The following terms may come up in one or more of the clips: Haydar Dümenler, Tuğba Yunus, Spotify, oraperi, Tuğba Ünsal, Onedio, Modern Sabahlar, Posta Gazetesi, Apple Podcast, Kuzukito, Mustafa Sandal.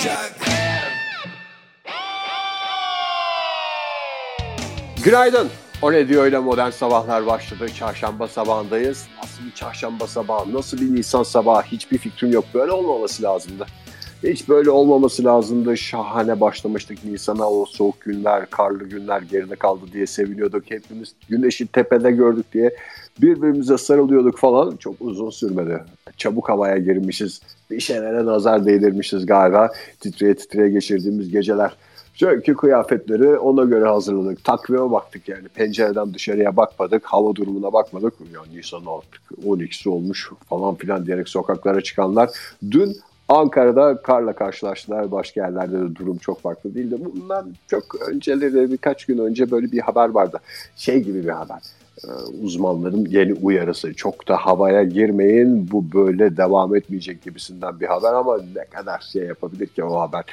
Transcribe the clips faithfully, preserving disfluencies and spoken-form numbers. olacak. Günaydın. Onedio ile Modern Sabahlar başladı. Çarşamba sabahındayız. Nasıl bir çarşamba sabahı, nasıl bir Nisan sabahı hiçbir fikrim yok. Böyle olmaması lazımdı. Hiç böyle olmaması lazımdı. Şahane başlamıştık Nisan'a. O soğuk günler, karlı günler geride kaldı diye seviniyorduk. Hepimiz güneşi tepede gördük diye birbirimize sarılıyorduk falan. Çok uzun sürmedi. Çabuk havaya girmişiz. Bir şeylere nazar değdirmişiz galiba. Titreye titreye geçirdiğimiz geceler. Çünkü kıyafetleri ona göre hazırladık. Takvime baktık yani. Pencereden dışarıya bakmadık. Hava durumuna bakmadık. Yani Nisan'ın artık on ikisi olmuş falan filan diyerek sokaklara çıkanlar. Dün Ankara'da karla karşılaştılar. Başka yerlerde de durum çok farklı değildi. Bundan çok önceleri, birkaç gün önce böyle bir haber vardı. Şey gibi bir haber. Uzmanların yeni uyarısı. Çok da havaya girmeyin. Bu böyle devam etmeyecek gibisinden bir haber ama ne kadar şey yapabilir ki o haber.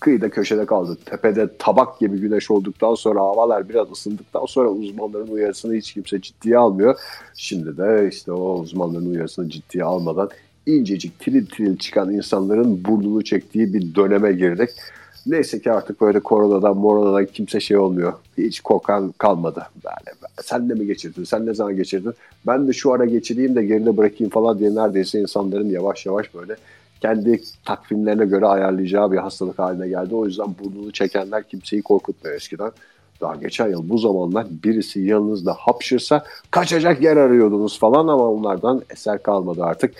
Kıyıda köşede kaldı. Tepede tabak gibi güneş olduktan sonra, havalar biraz ısındıktan sonra uzmanların uyarısını hiç kimse ciddiye almıyor. Şimdi de işte o uzmanların uyarısını ciddiye almadan incecik tiril tiril çıkan insanların burnunu çektiği bir döneme girdik. Neyse ki artık böyle koronadan moronadan kimse şey olmuyor. Hiç korkan kalmadı. Yani sen de mi geçirdin? Sen ne zaman geçirdin? Ben de şu ara geçireyim de geride bırakayım falan diye neredeyse insanların yavaş yavaş böyle kendi takvimlerine göre ayarlayacağı bir hastalık haline geldi. O yüzden burnunu çekenler kimseyi korkutmuyor eskiden. Daha geçen yıl bu zamanlar birisi yanınızda hapşırsa kaçacak yer arıyordunuz falan ama onlardan eser kalmadı artık.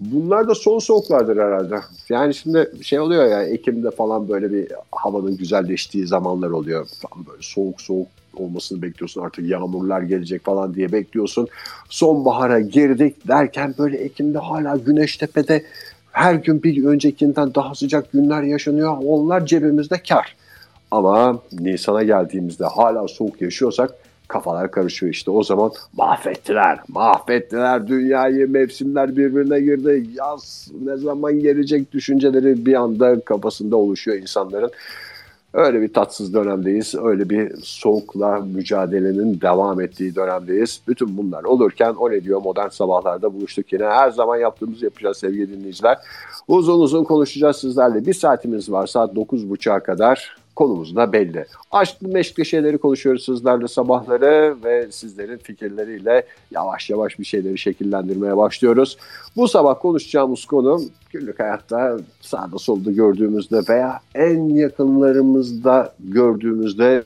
Bunlar da son soğuklardır herhalde. Yani şimdi şey oluyor ya, Ekim'de falan böyle bir havanın güzelleştiği zamanlar oluyor. Falan böyle soğuk soğuk olmasını bekliyorsun, artık yağmurlar gelecek falan diye bekliyorsun. Sonbahara girdik derken böyle Ekim'de hala güneş tepede. Her gün bir öncekinden daha sıcak günler yaşanıyor. Onlar cebimizde kar. Ama Nisan'a geldiğimizde hala soğuk yaşıyorsak kafalar karışıyor işte. O zaman mahvettiler, mahvettiler dünyayı, mevsimler birbirine girdi. Yaz ne zaman gelecek düşünceleri bir anda kafasında oluşuyor insanların. Öyle bir tatsız dönemdeyiz. Öyle bir soğukla mücadelenin devam ettiği dönemdeyiz. Bütün bunlar olurken Onedio Modern Sabahlar'da buluştuk yine. Her zaman yaptığımızı yapacağız sevgili dinleyiciler. Uzun uzun konuşacağız sizlerle. Bir saatimiz var. Saat dokuz buçuğa kadar konumuz da belli. Aşklı meşkli şeyleri konuşuyoruz sizlerle sabahları ve sizlerin fikirleriyle yavaş yavaş bir şeyleri şekillendirmeye başlıyoruz. Bu sabah konuşacağımız konu günlük hayatta sağda solda gördüğümüzde veya en yakınlarımızda gördüğümüzde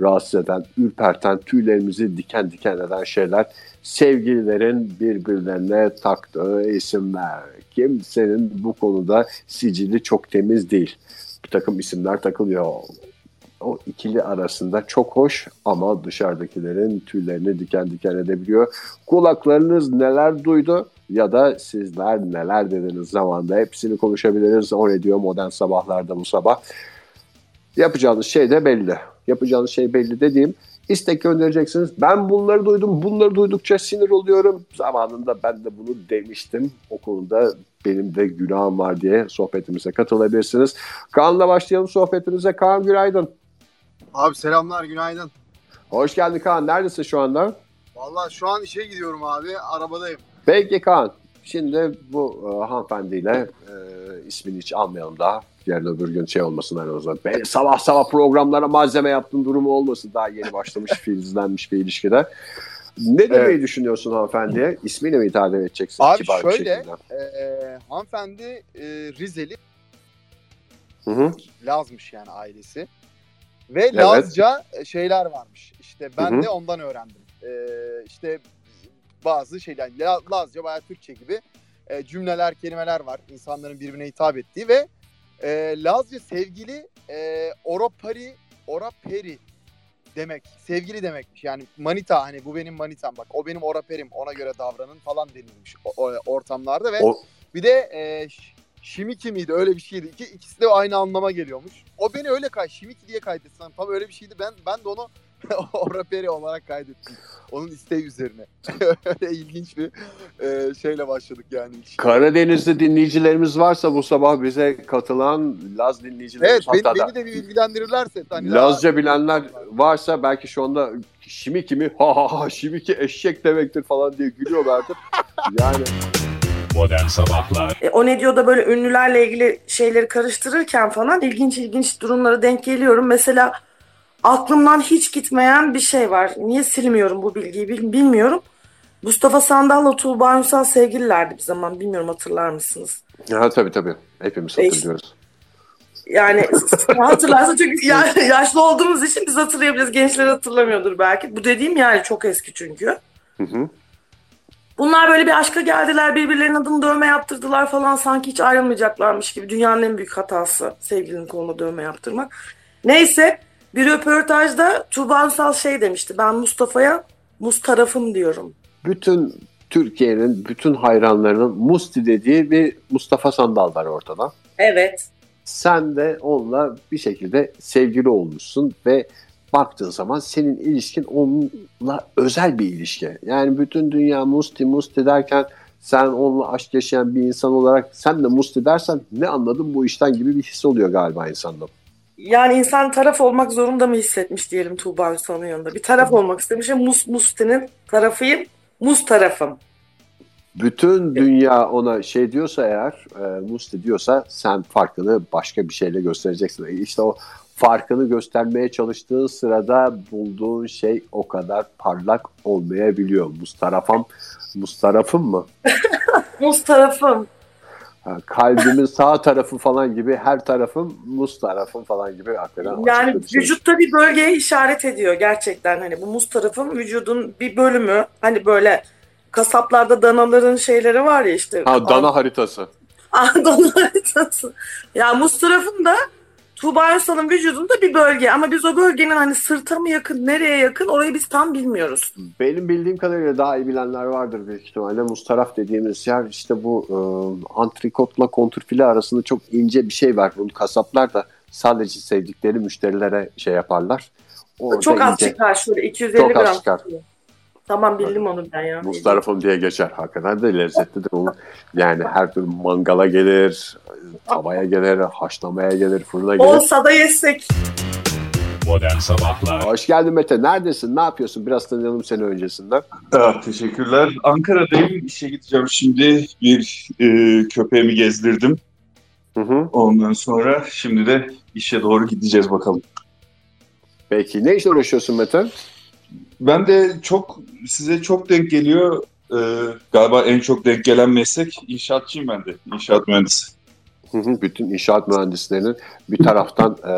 rahatsız eden, ürperten, tüylerimizi diken diken eden şeyler. Sevgililerin birbirlerine taktığı isimler. Kimsenin bu konuda sicili çok temiz değil. Bir takım isimler takılıyor. O ikili arasında çok hoş ama dışarıdakilerin tüylerini diken diken edebiliyor. Kulaklarınız neler duydu ya da sizler neler dediniz zamanda hepsini konuşabiliriz. Onedio Modern Sabahlar'da bu sabah. Yapacağınız şey de belli. Yapacağınız şey belli dediğim, istek göndereceksiniz. Ben bunları duydum, bunları duydukça sinir oluyorum. Zamanında ben de bunu demiştim. O konuda benim de günahım var diye sohbetimize katılabilirsiniz. Kaan'la başlayalım sohbetimize. Kaan günaydın. Abi selamlar, günaydın. Hoş geldin Kaan. Neredesin şu anda? Vallahi şu an işe gidiyorum abi. Arabadayım. Peki Kaan. Şimdi bu e, hanımefendiyle e, ismini hiç almayalım daha. Yarın öbür gün şey olmasın hani o zaman. Ben sabah sabah programlara malzeme yaptığın durumu olmasın. Daha yeni başlamış, filizlenmiş bir ilişkide. Ne demeyi evet. düşünüyorsun hanımefendiye? İsmiyle mi hitap edeceksin? Abi kibar şöyle, e, hanımefendi e, Rizeli. Hı hı. Lazmış yani ailesi. Ve evet. Lazca şeyler varmış. İşte ben hı hı. de ondan öğrendim. E, işte bazı şeyler, Lazca bayağı Türkçe gibi e, cümleler, kelimeler var. İnsanların birbirine hitap ettiği ve E, Lazca sevgili e, oropari, oraperi demek. Sevgili demekmiş. Yani manita, hani bu benim manitam, bak o benim oraperim, ona göre davranın falan denilmiş o, o, ortamlarda ve o... bir de e, şimiki miydi öyle bir şeydi. İki, ikisi de aynı anlama geliyormuş. O beni öyle kay, şimiki diye kaydetsin. Tam öyle bir şeydi. Ben ben de onu oraperi olarak kaydettim. Onun isteği üzerine. Öyle ilginç bir e, şeyle başladık yani. Karadenizli dinleyicilerimiz varsa bu sabah bize katılan Laz dinleyicilerimiz. Evet, beni, beni de bir bilgilendirirlerse. Hani Lazca daha... bilenler varsa belki şu anda şimiki mi? Ha ha ha şimiki eşek demektir falan diye gülüyorlardı. Yani... Modern Sabahlar. E, Onedio'da böyle ünlülerle ilgili şeyleri karıştırırken falan ilginç ilginç durumlara denk geliyorum. Mesela aklımdan hiç gitmeyen bir şey var. Niye silmiyorum bu bilgiyi bilmiyorum. Mustafa Sandal'la Tuğba Yunus'un sevgililerdi bir zaman. Bilmiyorum, hatırlar mısınız? Ha, tabii tabii. Hepimiz hatırlıyoruz. Yani hatırlarsa çünkü yaşlı olduğumuz için biz hatırlayabiliriz. Gençler hatırlamıyordur belki. Bu dediğim yani çok eski çünkü. Hı hı. Bunlar böyle bir aşka geldiler, birbirlerinin adını dövme yaptırdılar falan, sanki hiç ayrılmayacaklarmış gibi. Dünyanın en büyük hatası sevgilinin koluna dövme yaptırmak. Neyse, bir röportajda Tuğba Ünsal şey demişti, ben Mustafa'ya Mus tarafım diyorum. Bütün Türkiye'nin, bütün hayranlarının Musti dediği bir Mustafa Sandal var ortada. Evet. Sen de onunla bir şekilde sevgili olmuşsun ve baktığın zaman senin ilişkin onunla özel bir ilişki. Yani bütün dünya Musti Musti derken sen onunla aşk yaşayan bir insan olarak sen de Musti dersen ne anladın bu işten gibi bir his oluyor galiba insanda. Yani insan taraf olmak zorunda mı hissetmiş diyelim Tuğba Hüsa'nın yanında. Bir taraf olmak istemiş. Mus Musti'nin tarafıyım, Mus tarafım. Bütün dünya ona şey diyorsa eğer, e, Musti diyorsa sen farkını başka bir şeyle göstereceksin. İşte o farkını göstermeye çalıştığın sırada bulduğun şey o kadar parlak olmayabiliyor. Mustarafam, mustarafım mı? Mustarafım. Kalbimin sağ tarafı falan gibi, her tarafım muz tarafım falan gibi. Yani bir vücutta şey. Bir bölgeye işaret ediyor gerçekten. Hani bu muz tarafım vücudun bir bölümü. Hani böyle kasaplarda danaların şeyleri var ya işte. Ha, dana haritası. Ha, dana haritası. Ya yani muz tarafım da Tuğba Ünsal'ın vücudunda bir bölge. Ama biz o bölgenin hani sırta mı yakın, nereye yakın orayı biz tam bilmiyoruz. Benim bildiğim kadarıyla daha iyi bilenler vardır büyük ihtimalle. Mustaraf dediğimiz yer işte bu e, antrikotla kontrfile arasında çok ince bir şey var. Bunu kasaplar da sadece sevdikleri müşterilere şey yaparlar. Orada çok az ince... çıkar şöyle iki yüz elli çok gram. Çok az çıkar. Tamam, bildim onu ben ya. Mustarafım diye geçer. Hakikaten de lezzetlidir onu. Yani her türlü mangala gelir, tavaya gelir, haşlamaya gelir, fırına gelir. Olsa da yesek. Modern Sabahlar. Hoş geldin Mete. Neredesin? Ne yapıyorsun? Biraz tanıyalım seni öncesinden. Evet, teşekkürler. Ankara'dayım. İşe gideceğim şimdi. Bir e, köpeğimi gezdirdim. Hı hı. Ondan sonra şimdi de işe doğru gideceğiz bakalım. Peki. Ne işle uğraşıyorsun Mete? Ben de çok size çok denk geliyor. Ee, galiba en çok denk gelen meslek inşaatçıyım ben de. İnşaat mühendisi. Bütün inşaat mühendislerinin bir taraftan e,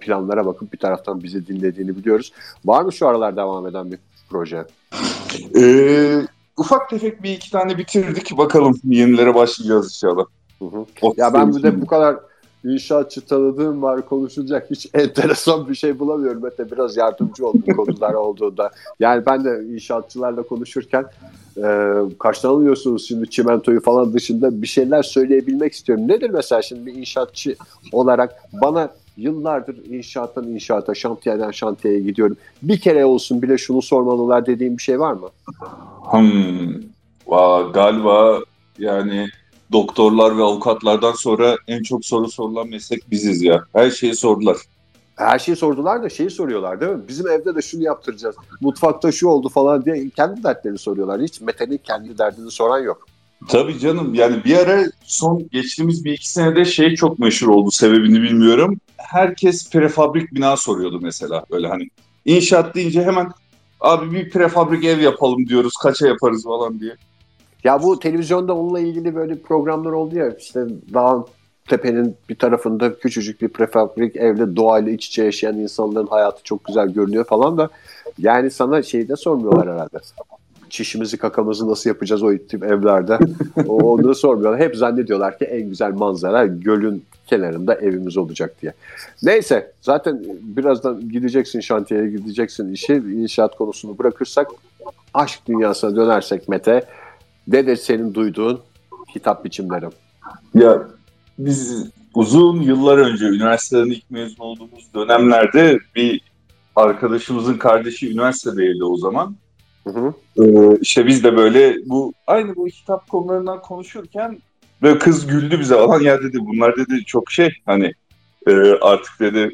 planlara bakıp bir taraftan bizi dinlediğini biliyoruz. Var mı şu aralar devam eden bir proje? Ee, ufak tefek bir iki tane bitirdik. Bakalım yenilere başlayacağız inşallah. Hı hı. Ya ben bir de bu kadar İnşaatçı tanıdığım var, konuşulacak hiç enteresan bir şey bulamıyorum. Mete biraz yardımcı oldu konular olduğunda. Yani ben de inşaatçılarla konuşurken e, kaçlanıyorsunuz şimdi çimentoyu falan dışında bir şeyler söyleyebilmek istiyorum. Nedir mesela şimdi bir inşaatçı olarak bana yıllardır inşaattan inşaata, şantiyeden şantiyeye gidiyorum. Bir kere olsun bile şunu sormalılar dediğim bir şey var mı? Hmm, va, galiba yani... Doktorlar ve avukatlardan sonra en çok soru sorulan meslek biziz ya. Her şeyi sordular. Her şeyi sordular da şeyi soruyorlar değil mi? Bizim evde de şunu yaptıracağız. Mutfakta şu oldu falan diye kendi dertlerini soruyorlar. Hiç Mete'nin kendi derdini soran yok. Tabii canım. Yani bir ara son geçtiğimiz bir iki senede şey çok meşhur oldu. Sebebini bilmiyorum. Herkes prefabrik bina soruyordu mesela. Öyle hani inşaat deyince hemen abi bir prefabrik ev yapalım diyoruz. Kaça yaparız falan diye. Ya bu televizyonda onunla ilgili böyle programlar oldu ya işte dağın tepenin bir tarafında küçücük bir prefabrik evle doğayla iç içe yaşayan insanların hayatı çok güzel görünüyor falan da yani sana şeyi de sormuyorlar herhalde. Çişimizi kakamızı nasıl yapacağız o evlerde onu sormuyorlar. Hep zannediyorlar ki en güzel manzara gölün kenarında evimiz olacak diye. Neyse zaten birazdan gideceksin şantiyeye gideceksin işi inşaat konusunu bırakırsak aşk dünyasına dönersek Mete. Nedir senin duyduğun hitap biçimleri? Ya biz uzun yıllar önce üniversiteden ilk mezun olduğumuz dönemlerde bir arkadaşımızın kardeşi üniversitedeydi o zaman. Hı hı. Ee, işte biz de böyle bu aynı bu hitap konularından konuşurken böyle kız güldü bize falan ya dedi bunlar dedi çok şey hani e, artık dedi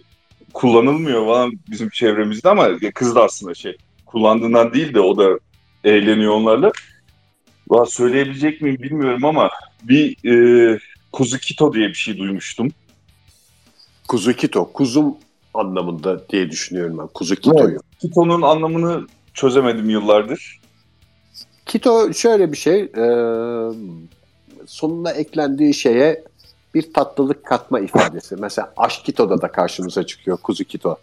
kullanılmıyor falan bizim çevremizde ama kız da aslında şey kullandığından değil de o da eğleniyor onlarla. Valla söyleyebilecek miyim bilmiyorum ama bir e, Kuzukito diye bir şey duymuştum. Kuzukito, kuzum anlamında diye düşünüyorum ben. Kuzukito'yu. Evet, Kito'nun anlamını çözemedim yıllardır. Kito şöyle bir şey, e, sonuna eklendiği şeye bir tatlılık katma ifadesi. Mesela aşk Kito'da da karşımıza çıkıyor Kuzukito.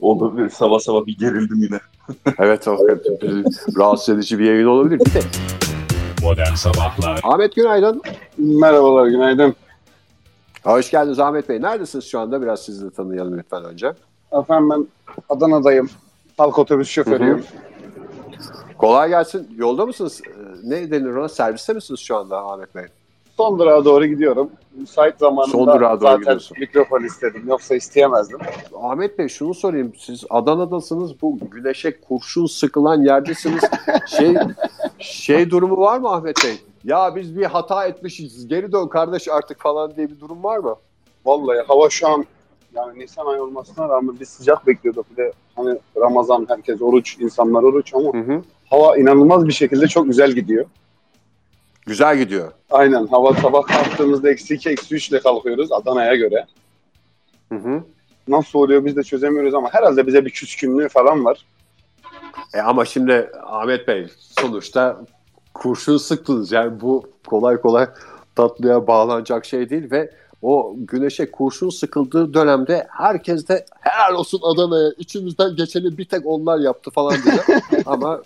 Olabilir. Sabah sabah bir gerildim yine. Evet, o rahatsız edici bir yayın olabilir. Bir de. Modern Sabahlar. Ahmet günaydın. Merhabalar, günaydın. Hoş geldiniz Ahmet Bey. Neredesiniz şu anda? Biraz sizi de tanıyalım lütfen önce. Efendim ben Adana'dayım. Halk otobüs şoförüyüm. Kolay gelsin. Yolda mısınız? Ne denir ona? Serviste misiniz şu anda Ahmet Bey? Son durağa doğru gidiyorum. Müsait zamanında zaten gidiyorsun. Mikrofon istedim. Yoksa isteyemezdim. Ahmet Bey şunu sorayım. Siz Adana'dasınız. Bu güneşe kurşun sıkılan yerdesiniz. şey şey durumu var mı Ahmet Bey? Ya biz bir hata etmişiz. Geri dön kardeş artık falan diye bir durum var mı? Vallahi hava şu an yani Nisan ayı olmasına rağmen bir sıcak bekliyorduk. Bir de hani Ramazan, herkes oruç, insanlar oruç ama hı hı. Hava inanılmaz bir şekilde çok güzel gidiyor. Güzel gidiyor. Aynen. Hava sabah kalktığımızda eksi iki, eksi üç ile kalkıyoruz Adana'ya göre. Hı hı. Nasıl oluyor biz de çözemiyoruz ama herhalde bize bir küskünlüğü falan var. E ama şimdi Ahmet Bey sonuçta kurşun sıktınız. Yani bu kolay kolay tatlıya bağlanacak şey değil ve o güneşe kurşun sıkıldığı dönemde herkes de helal olsun Adana'ya, içimizden geçeni bir tek onlar yaptı falan diye. Ama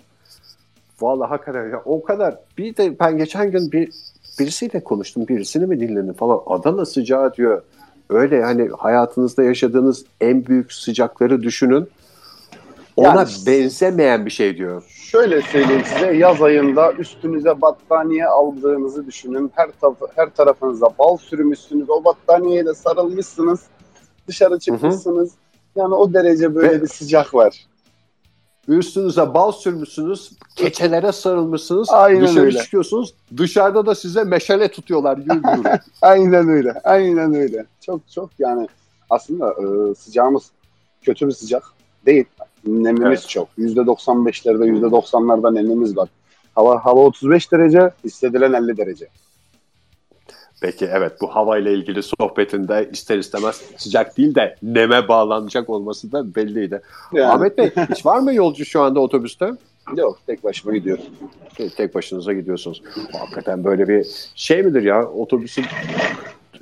vallahi hakikaten ya o kadar. Bir de ben geçen gün bir birisiyle konuştum. Birisini mi dinledim falan. Adana sıcağı diyor. Öyle yani hayatınızda yaşadığınız en büyük sıcakları düşünün. Ona yani, benzemeyen bir şey diyor. Şöyle söyleyeyim size. Yaz ayında üstünüze battaniye aldığınızı düşünün. Her tarafı, her tarafınıza bal sürmüşsünüz. O battaniyeyle sarılmışsınız. Dışarı çıkmışsınız. Hı hı. Yani o derece böyle Ve... bir sıcak var. Üstünüze bal sürmüşsünüz, keçelere sarılmışsınız, aynen dışarı öyle. Çıkıyorsunuz, dışarıda da size meşale tutuyorlar. Aynen öyle, aynen öyle. Çok çok yani aslında e, sıcağımız kötü bir sıcak değil. Nemimiz evet. Çok. yüzde doksan beşlerde, yüzde doksanlarda nemimiz var. Hava hava otuz beş derece, hissedilen elli derece. Peki evet bu havayla ilgili sohbetinde ister istemez sıcak değil de neme bağlanacak olması da belliydi. Yani. Ahmet Bey hiç var mı yolcu şu anda otobüste? Yok tek başıma gidiyorum. Tek başınıza gidiyorsunuz. Hakikaten böyle bir şey midir ya otobüsün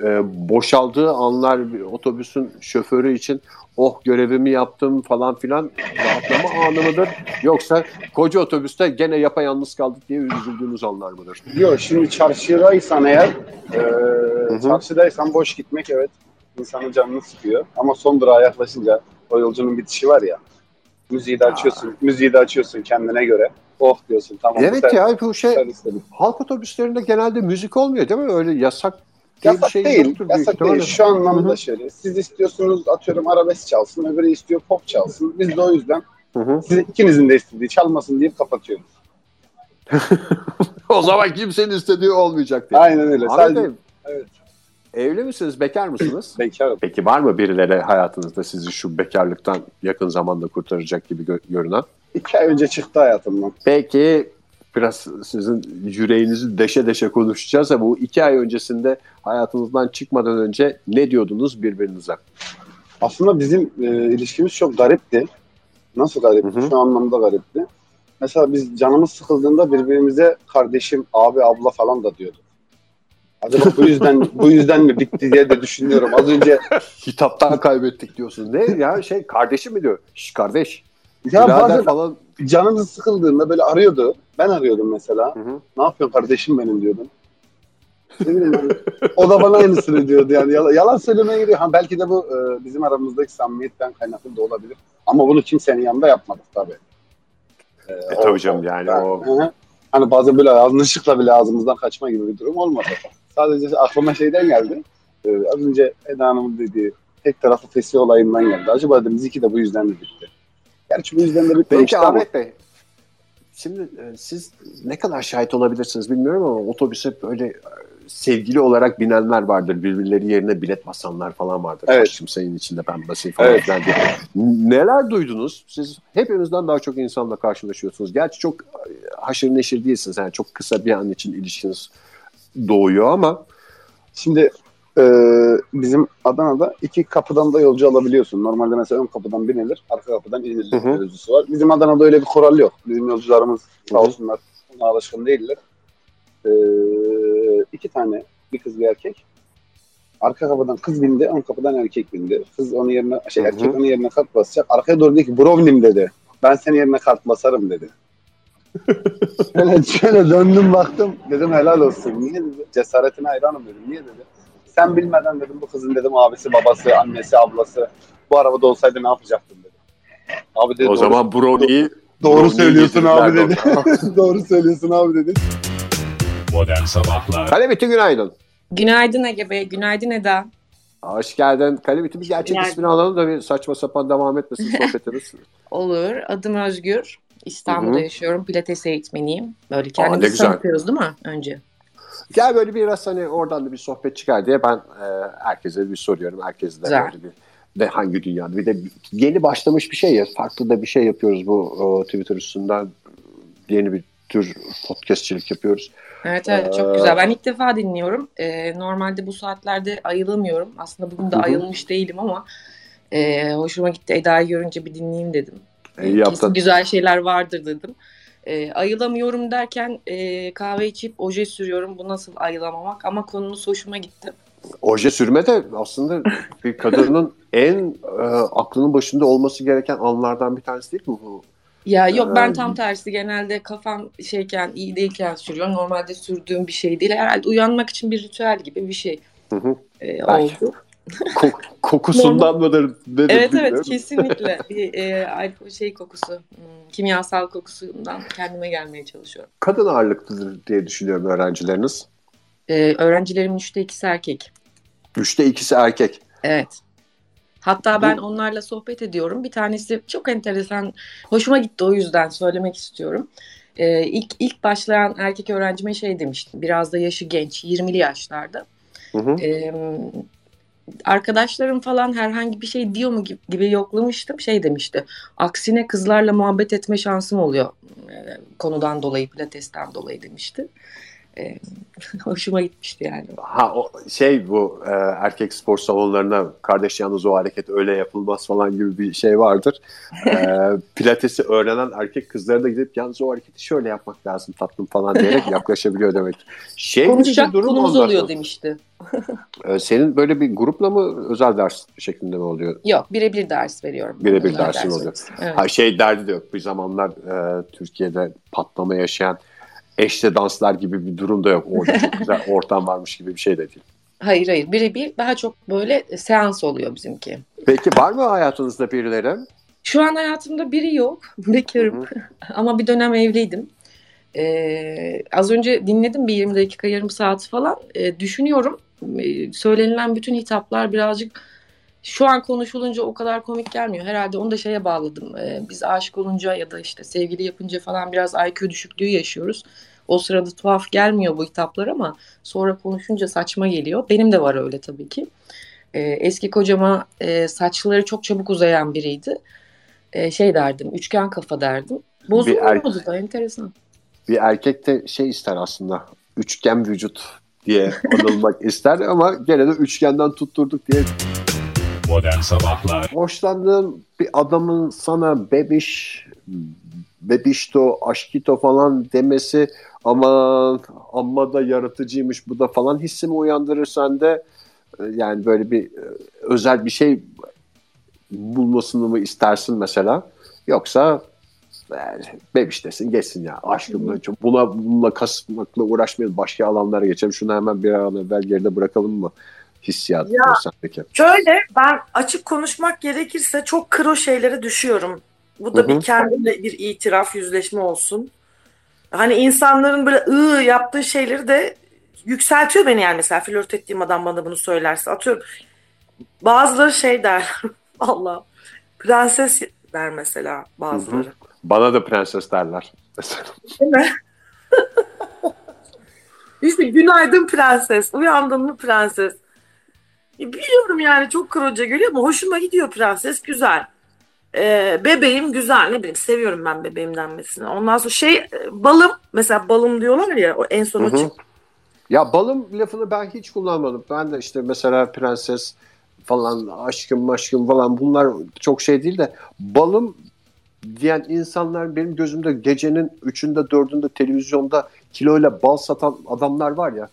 e, boşaldığı anlar otobüsün şoförü için oh görevimi yaptım falan filan rahatlama anı mıdır? Yoksa koca otobüste gene yapayalnız kaldık diye üzüldüğünüz anlar mıdır? Yok şimdi çarşıdaysan eğer e, çarşıdaysan boş gitmek evet insanın canını sıkıyor. Ama son durağa yaklaşınca o yolcunun bitişi var ya müziği de açıyorsun, Aa. müziği de açıyorsun kendine göre. Oh diyorsun tamam. Evet bu ya bu şey halk otobüslerinde genelde müzik olmuyor değil mi? Öyle yasak Yasak şey değil, yoktur, yasak değil. Öyle. Şu anlamda Hı-hı. şöyle, siz istiyorsunuz atıyorum arabesk çalsın, öbürü istiyor pop çalsın. Biz de o yüzden Hı-hı. sizin ikinizin de istediği çalmasın deyip kapatıyoruz. O zaman kimsenin istediği olmayacak diye. Aynen öyle. Sadece, evet. Evli misiniz, bekar mısınız? Bekarım. Peki var mı birileri hayatınızda sizi şu bekarlıktan yakın zamanda kurtaracak gibi gö- görünen? İki ay önce çıktı hayatımdan. Peki... Biraz sizin yüreğinizi deşe deşe konuşacağız ama bu iki ay öncesinde hayatınızdan çıkmadan önce ne diyordunuz birbirinize? Aslında bizim e, ilişkimiz çok garipti. Nasıl garipti? Hı hı. Şu anlamda garipti. Mesela biz canımız sıkıldığında birbirimize kardeşim, abi, abla falan da diyorduk. Acaba bu yüzden bu yüzden mi bitti diye de düşünüyorum. Az önce hitaptan kaybettik diyorsun. Ne ya şey kardeşim mi diyor? Şş kardeş. Ya bazen falan... canımız sıkıldığında böyle arıyordu. Ben arıyordum mesela. Hı hı. Ne yapıyorsun kardeşim benim diyordum. Yani, o da bana aynısını diyordu. Yani yalan, yalan söylemeye giriyor. Ha, belki de bu e, bizim aramızdaki samimiyetten kaynaklı da olabilir. Ama bunu kimsenin yanında yapmadık tabii. Ee, e tabii hocam yani ben, o. Hı. Hani bazen böyle yanlışlıkla bile ağzımızdan kaçma gibi bir durum olmadı. Sadece aklıma şeyden geldi. Ee, az önce Eda Hanım'ın dediği tek taraflı fesih olayından geldi. Acaba dedim ziki de bu yüzden mi bitti? Gerçi bu yüzden de bir peki Ahmet Bey, şimdi e, siz ne kadar şahit olabilirsiniz bilmiyorum ama otobüse böyle e, sevgili olarak binenler vardır. Birbirleri yerine bilet basanlar falan vardır. Evet. Aşkım senin içinde ben basayım falan. Evet. Neler duydunuz? Siz hepinizden daha çok insanla karşılaşıyorsunuz. Gerçi çok haşır neşir değilsiniz. Yani çok kısa bir an için ilişkiniz doğuyor ama. Şimdi e, bizim Adana'da iki kapıdan da yolcu alabiliyorsun. Normalde mesela ön kapıdan binilir, arka kapıdan inilir mevzusu var. Bizim Adana'da öyle bir kural yok. Bizim yolcularımız sağ olsunlar buna alışkın değiller. Ee, iki tane, bir kız bir erkek. Arka kapıdan kız bindi, ön kapıdan erkek bindi. Kız onun yerine, şey, erkek Hı-hı. onun yerine kart basacak. Arkaya doğru dedi ki Brownim dedi. Ben senin yerine kart basarım dedi. şöyle, şöyle döndüm baktım. Dedim helal olsun. Niye dedi? Cesaretine hayranım dedim. Niye dedi? Sen bilmeden dedim bu kızın dedim abisi, babası, annesi, ablası bu arabada olsaydı ne yapacaktın dedi. Abi dedi o doğru, zaman Brownie'yi doğru, doğru söylüyorsun abi dedi. doğru söylüyorsun abi dedi. Modern Sabahlar. Kalebiti günaydın. Günaydın Ege Bey, günaydın Eda. Hoş geldin. Kalebiti bir gerçek günaydın. İsmini alalım da bir saçma sapan devam etmesin sohbetimiz. Olur. Adım Özgür. İstanbul'da Hı-hı. yaşıyorum. Pilates eğitmeniyim. Böyle kendimizi tanıtıyoruz değil mi önce? Gel böyle biraz hani oradan da bir sohbet çıkar diye ben e, herkese bir soruyorum. Herkese de böyle bir de hangi dünyada. Bir de yeni başlamış bir şey ya. Farklı da bir şey yapıyoruz bu o, Twitter üstünden. Yeni bir tür podcastçilik yapıyoruz. Evet evet çok güzel. Ben ilk defa dinliyorum. Ee, normalde bu saatlerde ayılamıyorum. Aslında bugün de Hı-hı. ayılmış değilim ama e, hoşuma gitti. Eda'yı görünce bir dinleyeyim dedim. İyi yaptın. Kesin güzel şeyler vardır dedim. E, ayılamıyorum derken e, kahve içip oje sürüyorum. Bu nasıl ayılamamak ama konumuz hoşuma gitti. Oje sürme de aslında bir kadının en e, aklının başında olması gereken anlardan bir tanesi değil mi bu? Ya yok ben tam tersi genelde kafam şeyken iyi değilken sürüyorum. Normalde sürdüğüm bir şey değil. Herhalde uyanmak için bir ritüel gibi bir şey hı hı. E, oldu. Ko- kokusundan mıdır? Nedir evet bilmiyorum. Evet kesinlikle. Bir e, alkol şey kokusu, kimyasal kokusundan kendime gelmeye çalışıyorum. Kadın ağırlıklıdır diye düşünüyorum öğrencileriniz. E, öğrencilerimin üçte ikisi erkek. Üçte ikisi erkek. Evet. Hatta ben onlarla sohbet ediyorum. Bir tanesi çok enteresan, hoşuma gitti o yüzden söylemek istiyorum. Ee, ilk ilk başlayan erkek öğrencime şey demiştim, biraz da yaşı genç, yirmili yaşlarda. Hı hı. Ee, arkadaşlarım falan herhangi bir şey diyor mu gibi, gibi yoklamıştım. Şey demişti, aksine kızlarla muhabbet etme şansım oluyor ee, konudan dolayı, pilatesten dolayı demişti. Ee, hoşuma gitmişti yani. Ha o şey bu e, erkek spor salonlarına kardeş yalnız o hareket öyle yapılmaz falan gibi bir şey vardır. E, pilatesi öğrenen erkek kızlara da gidip yalnız o hareketi şöyle yapmak lazım tatlım falan diyerek yaklaşabiliyor demek. Şey, konuşacak durum konumuz ondan oluyor demişti. e, senin böyle bir grupla mı özel ders şeklinde mi oluyor? Yok birebir ders veriyorum. Birebir dersin ders oluyor. Evet. Ha, şey derdi de yok. Bir zamanlar e, Türkiye'de patlama yaşayan eşte danslar gibi bir durum da yok. Orada çok güzel ortam varmış gibi bir şey de değil. Hayır hayır. Birebir daha çok böyle seans oluyor bizimki. Peki var mı hayatınızda birileri? Şu an hayatımda biri yok. Bekarım. Ama bir dönem evliydim. Ee, az önce dinledim bir yirmi dakika yarım saat falan. Ee, düşünüyorum. Ee, söylenilen bütün hitaplar birazcık şu an konuşulunca o kadar komik gelmiyor. Herhalde onu da şeye bağladım. Ee, biz aşık olunca ya da işte sevgili yapınca falan biraz I Q düşüklüğü yaşıyoruz. O sırada tuhaf gelmiyor bu hitaplar ama sonra konuşunca saçma geliyor. Benim de var öyle tabii ki. Ee, eski kocama e, saçları çok çabuk uzayan biriydi. Ee, şey derdim, üçgen kafa derdim. Bozulmuyordu da, enteresan. Bir erkek de şey ister aslında, üçgen vücut diye anılmak ister ama gene de üçgenden tutturduk diye... Modern Sabahlar. Hoşlandığın bir adamın sana bebiş, bebişto, aşkito falan demesi aman amma da yaratıcıymış bu da falan hissimi uyandırırsan da yani böyle bir özel bir şey bulmasını mı istersin mesela? Yoksa yani bebiş desin geçsin ya aşkımla buna bununla kasmakla uğraşmayalım başka alanlara geçelim şunu hemen bir an evvel geride bırakalım mı? Hissiyatı. Şöyle ben açık konuşmak gerekirse çok kro şeylere düşüyorum. Bu da Hı-hı. bir kendimle bir itiraf, yüzleşme olsun. Hani insanların böyle ıı yaptığı şeyleri de yükseltiyor beni yani mesela flört ettiğim adam bana bunu söylerse. Atıyorum bazıları şey der Allah prenses der mesela bazıları. Hı-hı. Bana da prenses derler. Değil mi? İşte günaydın prenses, uyandın mı prenses? E, biliyorum yani çok kırıcı geliyor ama hoşuma gidiyor prenses, güzel. E, bebeğim güzel, ne bileyim seviyorum ben bebeğim denmesini. Ondan sonra şey balım, mesela balım diyorlar ya o en son açık. Ya balım lafını ben hiç kullanmadım. Ben de işte mesela prenses falan, aşkım aşkım falan bunlar çok şey değil de balım diyen insanlar benim gözümde gecenin üçünde dördünde televizyonda kiloyla bal satan adamlar var ya,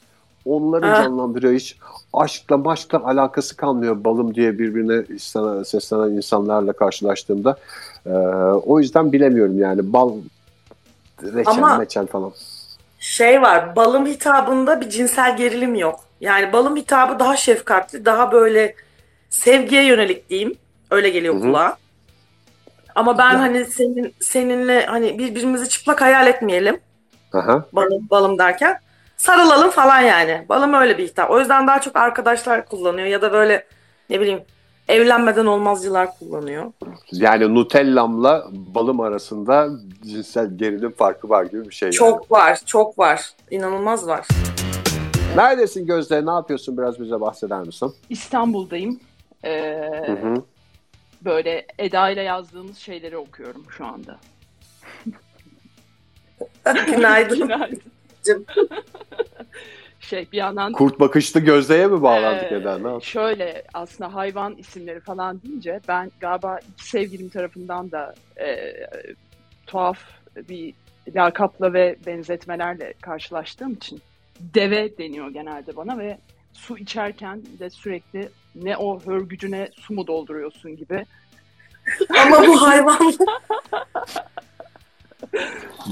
onları ha. canlandırıyor. Hiç aşkla maşkla alakası kalmıyor balım diye birbirine seslenen insanlarla karşılaştığımda. Ee, o yüzden bilemiyorum yani bal, reçel Ama... meçel falan. Şey var, balım hitabında bir cinsel gerilim yok. Yani balım hitabı daha şefkatli, daha böyle sevgiye yönelik diyeyim. Öyle geliyor Hı-hı. kulağa. Ama ben ya. hani senin seninle hani birbirimizi çıplak hayal etmeyelim. Aha. Balım, balım derken sarılalım falan yani. Balım öyle bir hitap. O yüzden daha çok arkadaşlar kullanıyor ya da böyle ne bileyim evlenmeden olmazcılar kullanıyor. Yani Nutellam'la balım arasında cinsel gerilim farkı var gibi bir şey. Çok yani. var, çok var. İnanılmaz var. Neredesin Gözde? Ne yapıyorsun? Biraz bize bahseder misin? İstanbul'dayım. Ee, hı hı. Böyle Eda ile yazdığımız şeyleri okuyorum şu anda. Günaydın. Günaydın. Şey, bir yandan... Kurt bakışlı Gözde'ye mi bağlandık ee, Eda? Şöyle aslında hayvan isimleri falan deyince ben galiba iki sevgilim tarafından da e, tuhaf bir lakapla ve benzetmelerle karşılaştığım için deve deniyor genelde bana ve su içerken de sürekli ne o hörgücüne su mu dolduruyorsun gibi. Ama bu hayvan.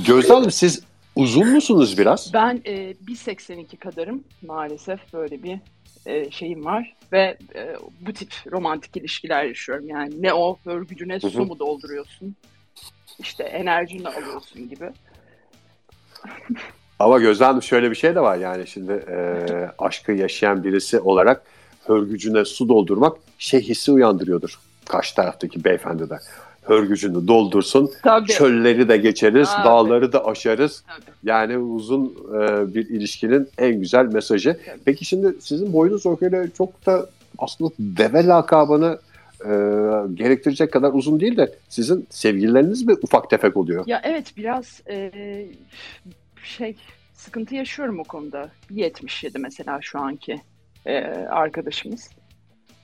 Gözde Hanım siz uzun musunuz biraz? Ben e, bir seksen iki kadarım. Maalesef böyle bir e, şeyim var. Ve e, bu tip romantik ilişkiler yaşıyorum. Yani ne o örgücüne su mu dolduruyorsun? İşte enerjini alıyorsun gibi. Ama Gözde Hanım şöyle bir şey de var. Yani şimdi e, aşkı yaşayan birisi olarak hörgücüne su doldurmak şey hissi uyandırıyordur. Karşı taraftaki beyefendi de. Hörgücünü doldursun, Tabii. çölleri de geçeriz, Tabii. dağları da aşarız. Tabii. Yani uzun e, bir ilişkinin en güzel mesajı. Tabii. Peki şimdi sizin boyunuz öyle çok da aslında deve lakabını e, gerektirecek kadar uzun değil de sizin sevgilileriniz mi ufak tefek oluyor? Ya evet biraz e, şey sıkıntı yaşıyorum o konuda. yetmiş yedi mesela şu anki e, arkadaşımız.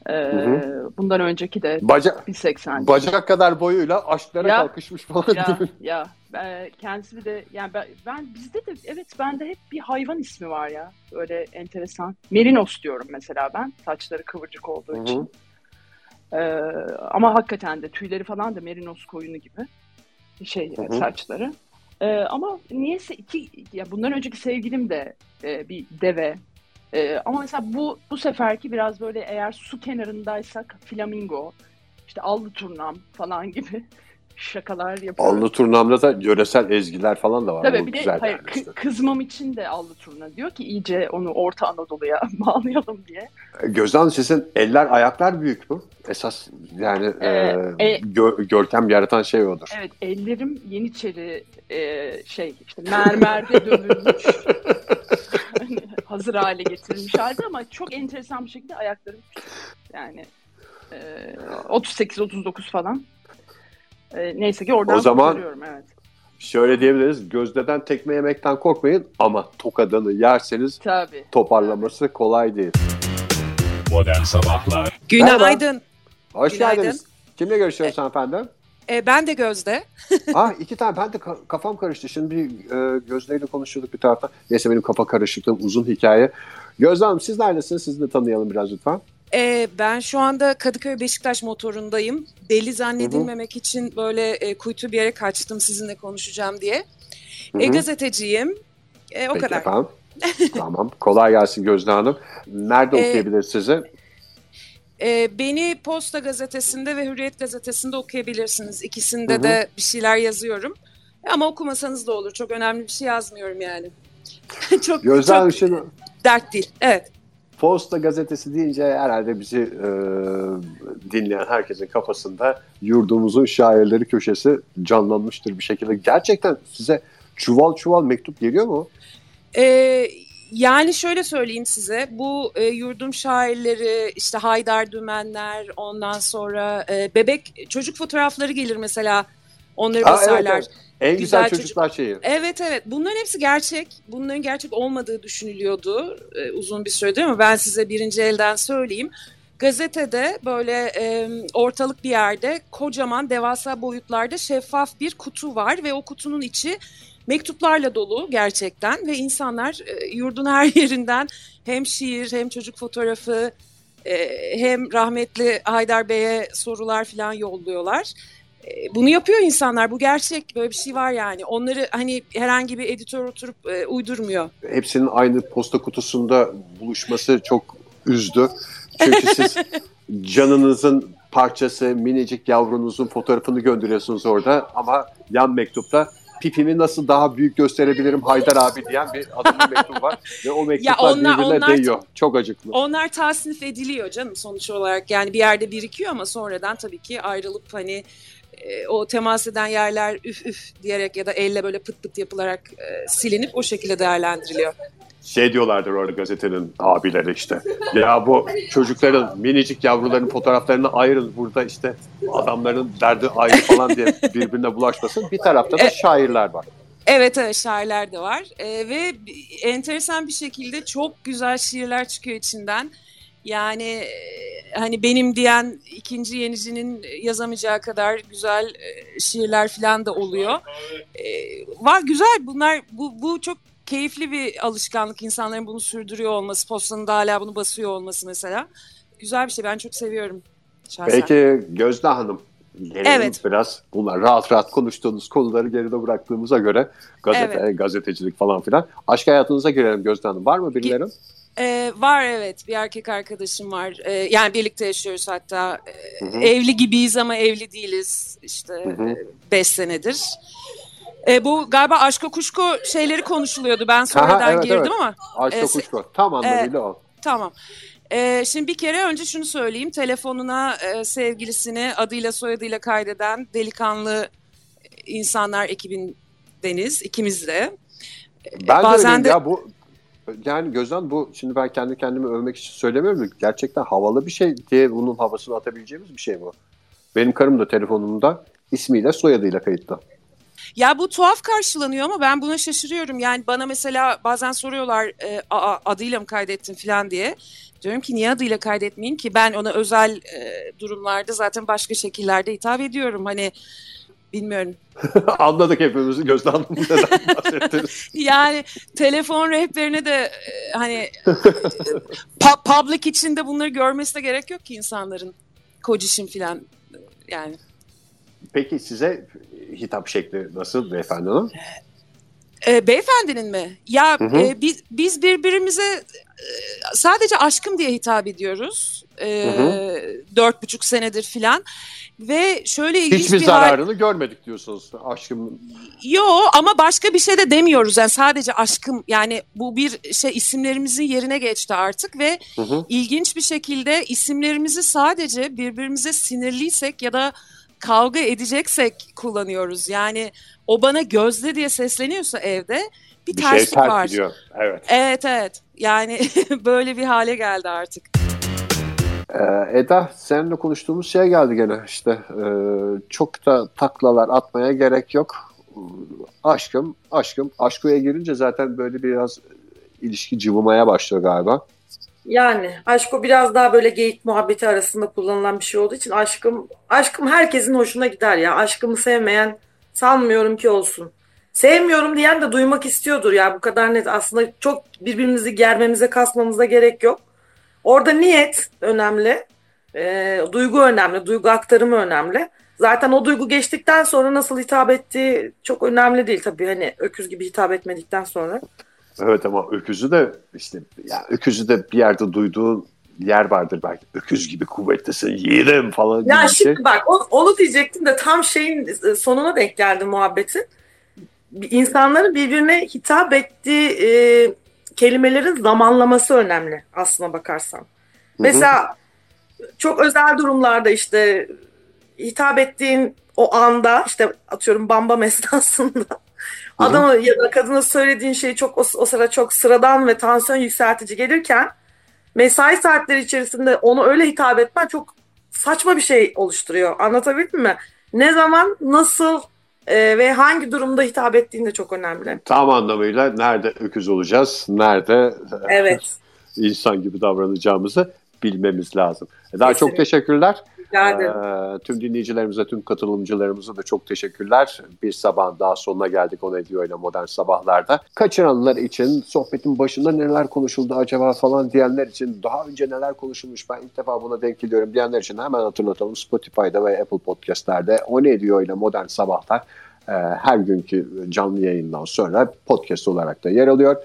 Ee, hı hı. Bundan önceki de Baca- bir seksen. Bacak kadar boyuyla aşklara ya, kalkışmış falan ya, değil mi? Ya e, kendisi de yani ben, ben bizde de evet bende hep bir hayvan ismi var ya öyle enteresan. Merinos diyorum mesela ben saçları kıvırcık olduğu hı hı. için. E, ama hakikaten de tüyleri falan da Merinos koyunu gibi şey hı hı. saçları. E, ama niyeyse iki ya bundan önceki sevgilim de e, bir deve. Ee, ama mesela bu bu seferki biraz böyle eğer su kenarındaysak flamingo, işte allı turnam falan gibi şakalar yapıyoruz. Allı turnamda da yöresel ezgiler falan da var. Tabii o bir de hayır, yani işte. Kızmam için de allı turna diyor ki iyice onu Orta Anadolu'ya bağlayalım diye. Gözde Hanım sizin eller ayaklar büyük mü? Esas yani ee, e, e, gö- görkem yaratan şey odur. Evet ellerim Yeniçeri e, şey işte mermerde dövülmüş. Hazır hale getirilmiş halde ama çok enteresan bir şekilde ayaklarım yani e, otuz sekiz otuz dokuz falan. E, neyse ki oradan kurtarıyorum. Evet. Şöyle diyebiliriz, Gözde'den tekme yemekten korkmayın ama tokadını yerseniz Tabii. toparlaması Tabii. kolay değil. Modern Sabahlar. Günaydın. Hoş Günaydın. geldiniz. Kimle görüşüyoruz e- hanımefendi? E, ben de Gözde. ah iki tane ben de kafam karıştı. Şimdi e, Gözde ile konuşuyorduk bir taraftan. Neyse benim kafa karışıklığım uzun hikaye. Gözde Hanım siz neredesiniz? Sizi de tanıyalım biraz lütfen. E, ben şu anda Kadıköy Beşiktaş motorundayım. Deli zannedilmemek Hı-hı. için böyle e, kuytu bir yere kaçtım sizinle konuşacağım diye. E, gazeteciyim. E, o Peki, kadar. Efendim. Tamam. Kolay gelsin Gözde Hanım. Nerede e, okuyabilir sizi? Beni Posta Gazetesi'nde ve Hürriyet Gazetesi'nde okuyabilirsiniz. İkisinde hı hı. de bir şeyler yazıyorum. Ama okumasanız da olur. Çok önemli bir şey yazmıyorum yani. çok Gözler çok şimdi, dert değil. Evet. Posta Gazetesi deyince herhalde bizi e, dinleyen herkesin kafasında yurdumuzun şairleri köşesi canlanmıştır bir şekilde. Gerçekten size çuval çuval mektup geliyor mu? Evet. Yani şöyle söyleyeyim size, bu e, yurdum şairleri, işte Haydar Dümenler, ondan sonra e, bebek çocuk fotoğrafları gelir mesela, onları Aa, basarlar. Evet, evet. En güzel, güzel çocuklar çocuk... şeyi. Evet evet, bunların hepsi gerçek, bunların gerçek olmadığı düşünülüyordu e, uzun bir süredir ama ben size birinci elden söyleyeyim. Gazetede böyle e, ortalık bir yerde kocaman, devasa boyutlarda şeffaf bir kutu var ve o kutunun içi mektuplarla dolu gerçekten ve insanlar e, yurdun her yerinden hem şiir hem çocuk fotoğrafı e, hem rahmetli Haydar Bey'e sorular falan yolluyorlar. E, bunu yapıyor insanlar, bu gerçek, böyle bir şey var yani. Onları hani herhangi bir editör oturup e, uydurmuyor. Hepsinin aynı posta kutusunda buluşması çok üzdü. Çünkü siz canınızın parçası, minicik yavrunuzun fotoğrafını gönderiyorsunuz orada ama yan mektupta pipimi nasıl daha büyük gösterebilirim Haydar abi diyen bir adamın mektubu var ve o mektuplar onlar, birbirine onlar, değiyor. Çok acıklı. Onlar tasnif ediliyor canım sonuç olarak, yani bir yerde birikiyor ama sonradan tabii ki ayrılıp hani e, o temas eden yerler üf üf diyerek ya da elle böyle pıt pıt yapılarak e, silinip o şekilde değerlendiriliyor. Şey diyorlardır orada gazetenin abileri işte. Ya bu çocukların, minicik yavruların fotoğraflarını ayırın. Burada işte adamların derdi ayrı falan diye birbirine bulaşmasın. Bir tarafta da şairler var. Evet evet, şairler de var. E, ve enteresan bir şekilde çok güzel şiirler çıkıyor içinden. Yani hani benim diyen ikinci yenicinin yazamayacağı kadar güzel şiirler falan da oluyor. E, var güzel bunlar, bu, bu çok keyifli bir alışkanlık, insanların bunu sürdürüyor olması, postanın da hala bunu basıyor olması mesela. Güzel bir şey, ben çok seviyorum şahsen. Peki Gözde Hanım, evet. Biraz bunlar rahat rahat konuştuğunuz konuları geride bıraktığımıza göre gazete, evet. gazetecilik falan filan. Aşk hayatınıza girelim Gözde Hanım, var mı birileri? Ee, var evet, bir erkek arkadaşım var. Ee, yani birlikte yaşıyoruz hatta. Ee, evli gibiyiz ama evli değiliz işte Hı-hı. beş senedir. E, bu galiba aşko kuşko şeyleri konuşuluyordu. Ben sonradan Aha, evet, girdim evet. ama. Aşko e, kuşko. Tam anlamıyla e, o. Tamam. E, şimdi bir kere önce şunu söyleyeyim. Telefonuna e, sevgilisini adıyla soyadıyla kaydeden delikanlı insanlar ekibindeniz. İkimiz de. E, ben bazen de, de ya bu yani Gözden bu şimdi ben kendi kendimi övmek için söylemiyorum. Gerçekten havalı bir şey diye bunun havasını atabileceğimiz bir şey bu. Benim karım da telefonumda ismiyle soyadıyla kayıtlı. Ya bu tuhaf karşılanıyor ama ben buna şaşırıyorum. Yani bana mesela bazen soruyorlar e, a, adıyla mı kaydettin falan diye. Diyorum ki niye adıyla kaydetmeyeyim ki? Ben ona özel e, durumlarda zaten başka şekillerde hitap ediyorum. Hani bilmiyorum. Anladık hepimizi Gözde Hanım'ın neden bahsettiniz. Yani telefon rehberine de e, hani pa- public içinde bunları görmesine gerek yok ki insanların. Kocişim falan yani. Peki size hitap şekli nasıl beyefendi hanım? E, beyefendinin mi? Ya e, biz, biz birbirimize e, sadece aşkım diye hitap ediyoruz. Dört buçuk senedir filan. Ve şöyle ilginç Hiçbir bir zararını hal... görmedik diyorsunuz aşkım. Yo ama başka bir şey de demiyoruz. Yani sadece aşkım, yani bu bir şey, isimlerimizin yerine geçti artık ve hı hı. ilginç bir şekilde isimlerimizi sadece birbirimize sinirliysek ya da kavga edeceksek kullanıyoruz. Yani o bana Gözde diye sesleniyorsa evde bir, bir terslik şey var. Biliyor. Evet. Evet evet. Yani böyle bir hale geldi artık. Ee, Eda, seninle konuştuğumuz şeye geldi gene işte. E, çok da taklalar atmaya gerek yok. Aşkım, aşkım. Aşkoya girince zaten böyle biraz ilişki cıvımaya başlıyor galiba. Yani aşko biraz daha böyle geyik muhabbeti arasında kullanılan bir şey olduğu için aşkım aşkım herkesin hoşuna gider ya. Aşkımı sevmeyen sanmıyorum ki olsun. Sevmiyorum diyen de duymak istiyordur ya, bu kadar net. Aslında çok birbirimizi germemize, kasmamıza gerek yok. Orada niyet önemli. E, duygu önemli. Duygu aktarımı önemli. Zaten o duygu geçtikten sonra nasıl hitap ettiği çok önemli değil tabii. Hani öküz gibi hitap etmedikten sonra. Evet ama öküzü de işte ya öküzü de bir yerde duyduğun yer vardır belki. Öküz gibi kuvvetlisin, yerim falan gibi. Ya şimdi şey. Bak onu, onu diyecektim de tam şeyin sonuna denk geldi muhabbetin. İnsanların birbirine hitap ettiği e, kelimelerin zamanlaması önemli aslına bakarsan. Hı-hı. Mesela çok özel durumlarda işte hitap ettiğin o anda işte atıyorum bambam esnasında Adama ya da kadına söylediğin şey çok o, o sıra çok sıradan ve tansiyon yükseltici gelirken mesai saatleri içerisinde onu öyle hitap etmen çok saçma bir şey oluşturuyor. Anlatabildim mi? Ne zaman, nasıl e, ve hangi durumda hitap ettiğin de çok önemli. Tam anlamıyla nerede öküz olacağız, nerede evet. insan gibi davranacağımızı bilmemiz lazım. Daha kesinlikle. Çok teşekkürler. Ee, tüm dinleyicilerimize, tüm katılımcılarımıza da çok teşekkürler. Bir sabahın daha sonuna geldik Onedio ile Modern Sabahlar'da. Kaçıranlar için, sohbetin başında neler konuşuldu acaba falan diyenler için, daha önce neler konuşulmuş ben ilk defa buna denk geliyorum diyenler için hemen hatırlatalım. Spotify'da ve Apple Podcast'lerde Onedio ile Modern Sabahlar e, her günkü canlı yayından sonra podcast olarak da yer alıyor.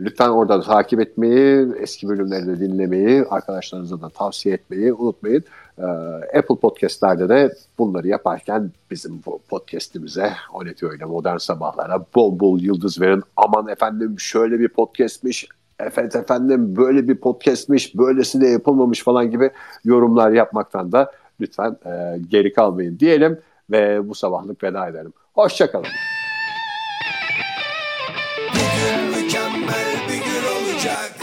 Lütfen oradan takip etmeyi, eski bölümleri de dinlemeyi, arkadaşlarınıza da tavsiye etmeyi unutmayın. Ee, Apple Podcast'lerde de bunları yaparken bizim bu podcast'imize, Onedio ile Modern Sabahlara bol bol yıldız verin. Aman efendim şöyle bir podcast'miş, evet efendim böyle bir podcast'miş, böylesi de yapılmamış falan gibi yorumlar yapmaktan da lütfen e, geri kalmayın diyelim ve bu sabahlık veda edelim. Hoşçakalın. Jack